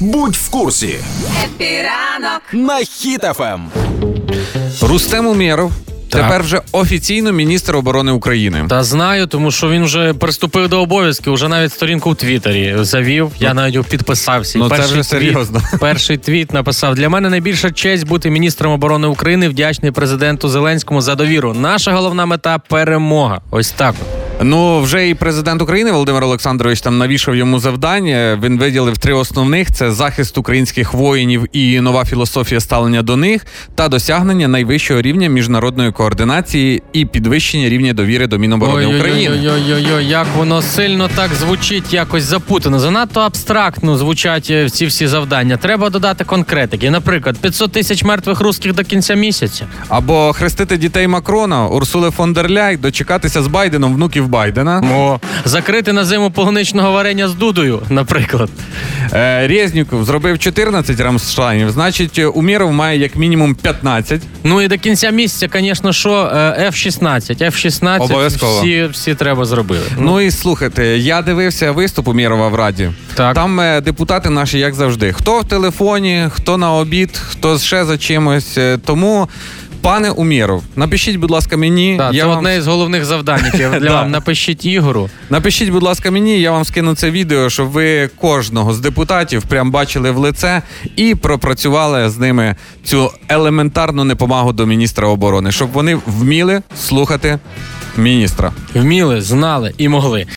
Будь в курсі. Епіранок на Хіт-ФМ. Рустем Умєров. Тепер вже офіційно міністр оборони України. Та знаю, тому що він вже приступив до обов'язків, вже навіть сторінку в Твіттері завів, я навіть підписався. Ну це вже серйозно. Перший твіт написав: «Для мене найбільша честь бути міністром оборони України, вдячний президенту Зеленському за довіру. Наша головна мета – перемога». Ось так. Ну, вже і президент України Володимир Олександрович там навішав йому завдання. Він виділив 3 основних: це захист українських воїнів і нова філософія ставлення до них, та досягнення найвищого рівня міжнародної координації і підвищення рівня довіри до Міноборони України. Ой-ой-ой, як воно сильно так звучить, якось запутано. Занадто абстрактно звучать ці всі завдання. Треба додати конкретики. Наприклад, 500 тисяч мертвих русських до кінця місяця. Або хрестити дітей Макрона, Урсули фон дер Ляй, дочекатися з Байденом внуків Байдена. О, закрити на зиму полуничного варення з Дудою, наприклад. Резніков зробив 14 рамштайнів, значить, Умєров має як мінімум 15. Ну і до кінця місяця, звісно, що F-16 обов'язково. Всі треба зробили. Ну і слухайте, я дивився виступ Умєрова в Раді. Так. Там депутати наші, як завжди, хто в телефоні, хто на обід, хто ще за чимось, тому... Пане Умєров, напишіть, будь ласка, мені. Так, це вам... одне із головних завдань, яке для вам. Напишіть Ігору. Напишіть, будь ласка, мені, я вам скину це відео, щоб ви кожного з депутатів прям бачили в лице і пропрацювали з ними цю елементарну непомагу до міністра оборони, щоб вони вміли слухати міністра. Вміли, знали і могли.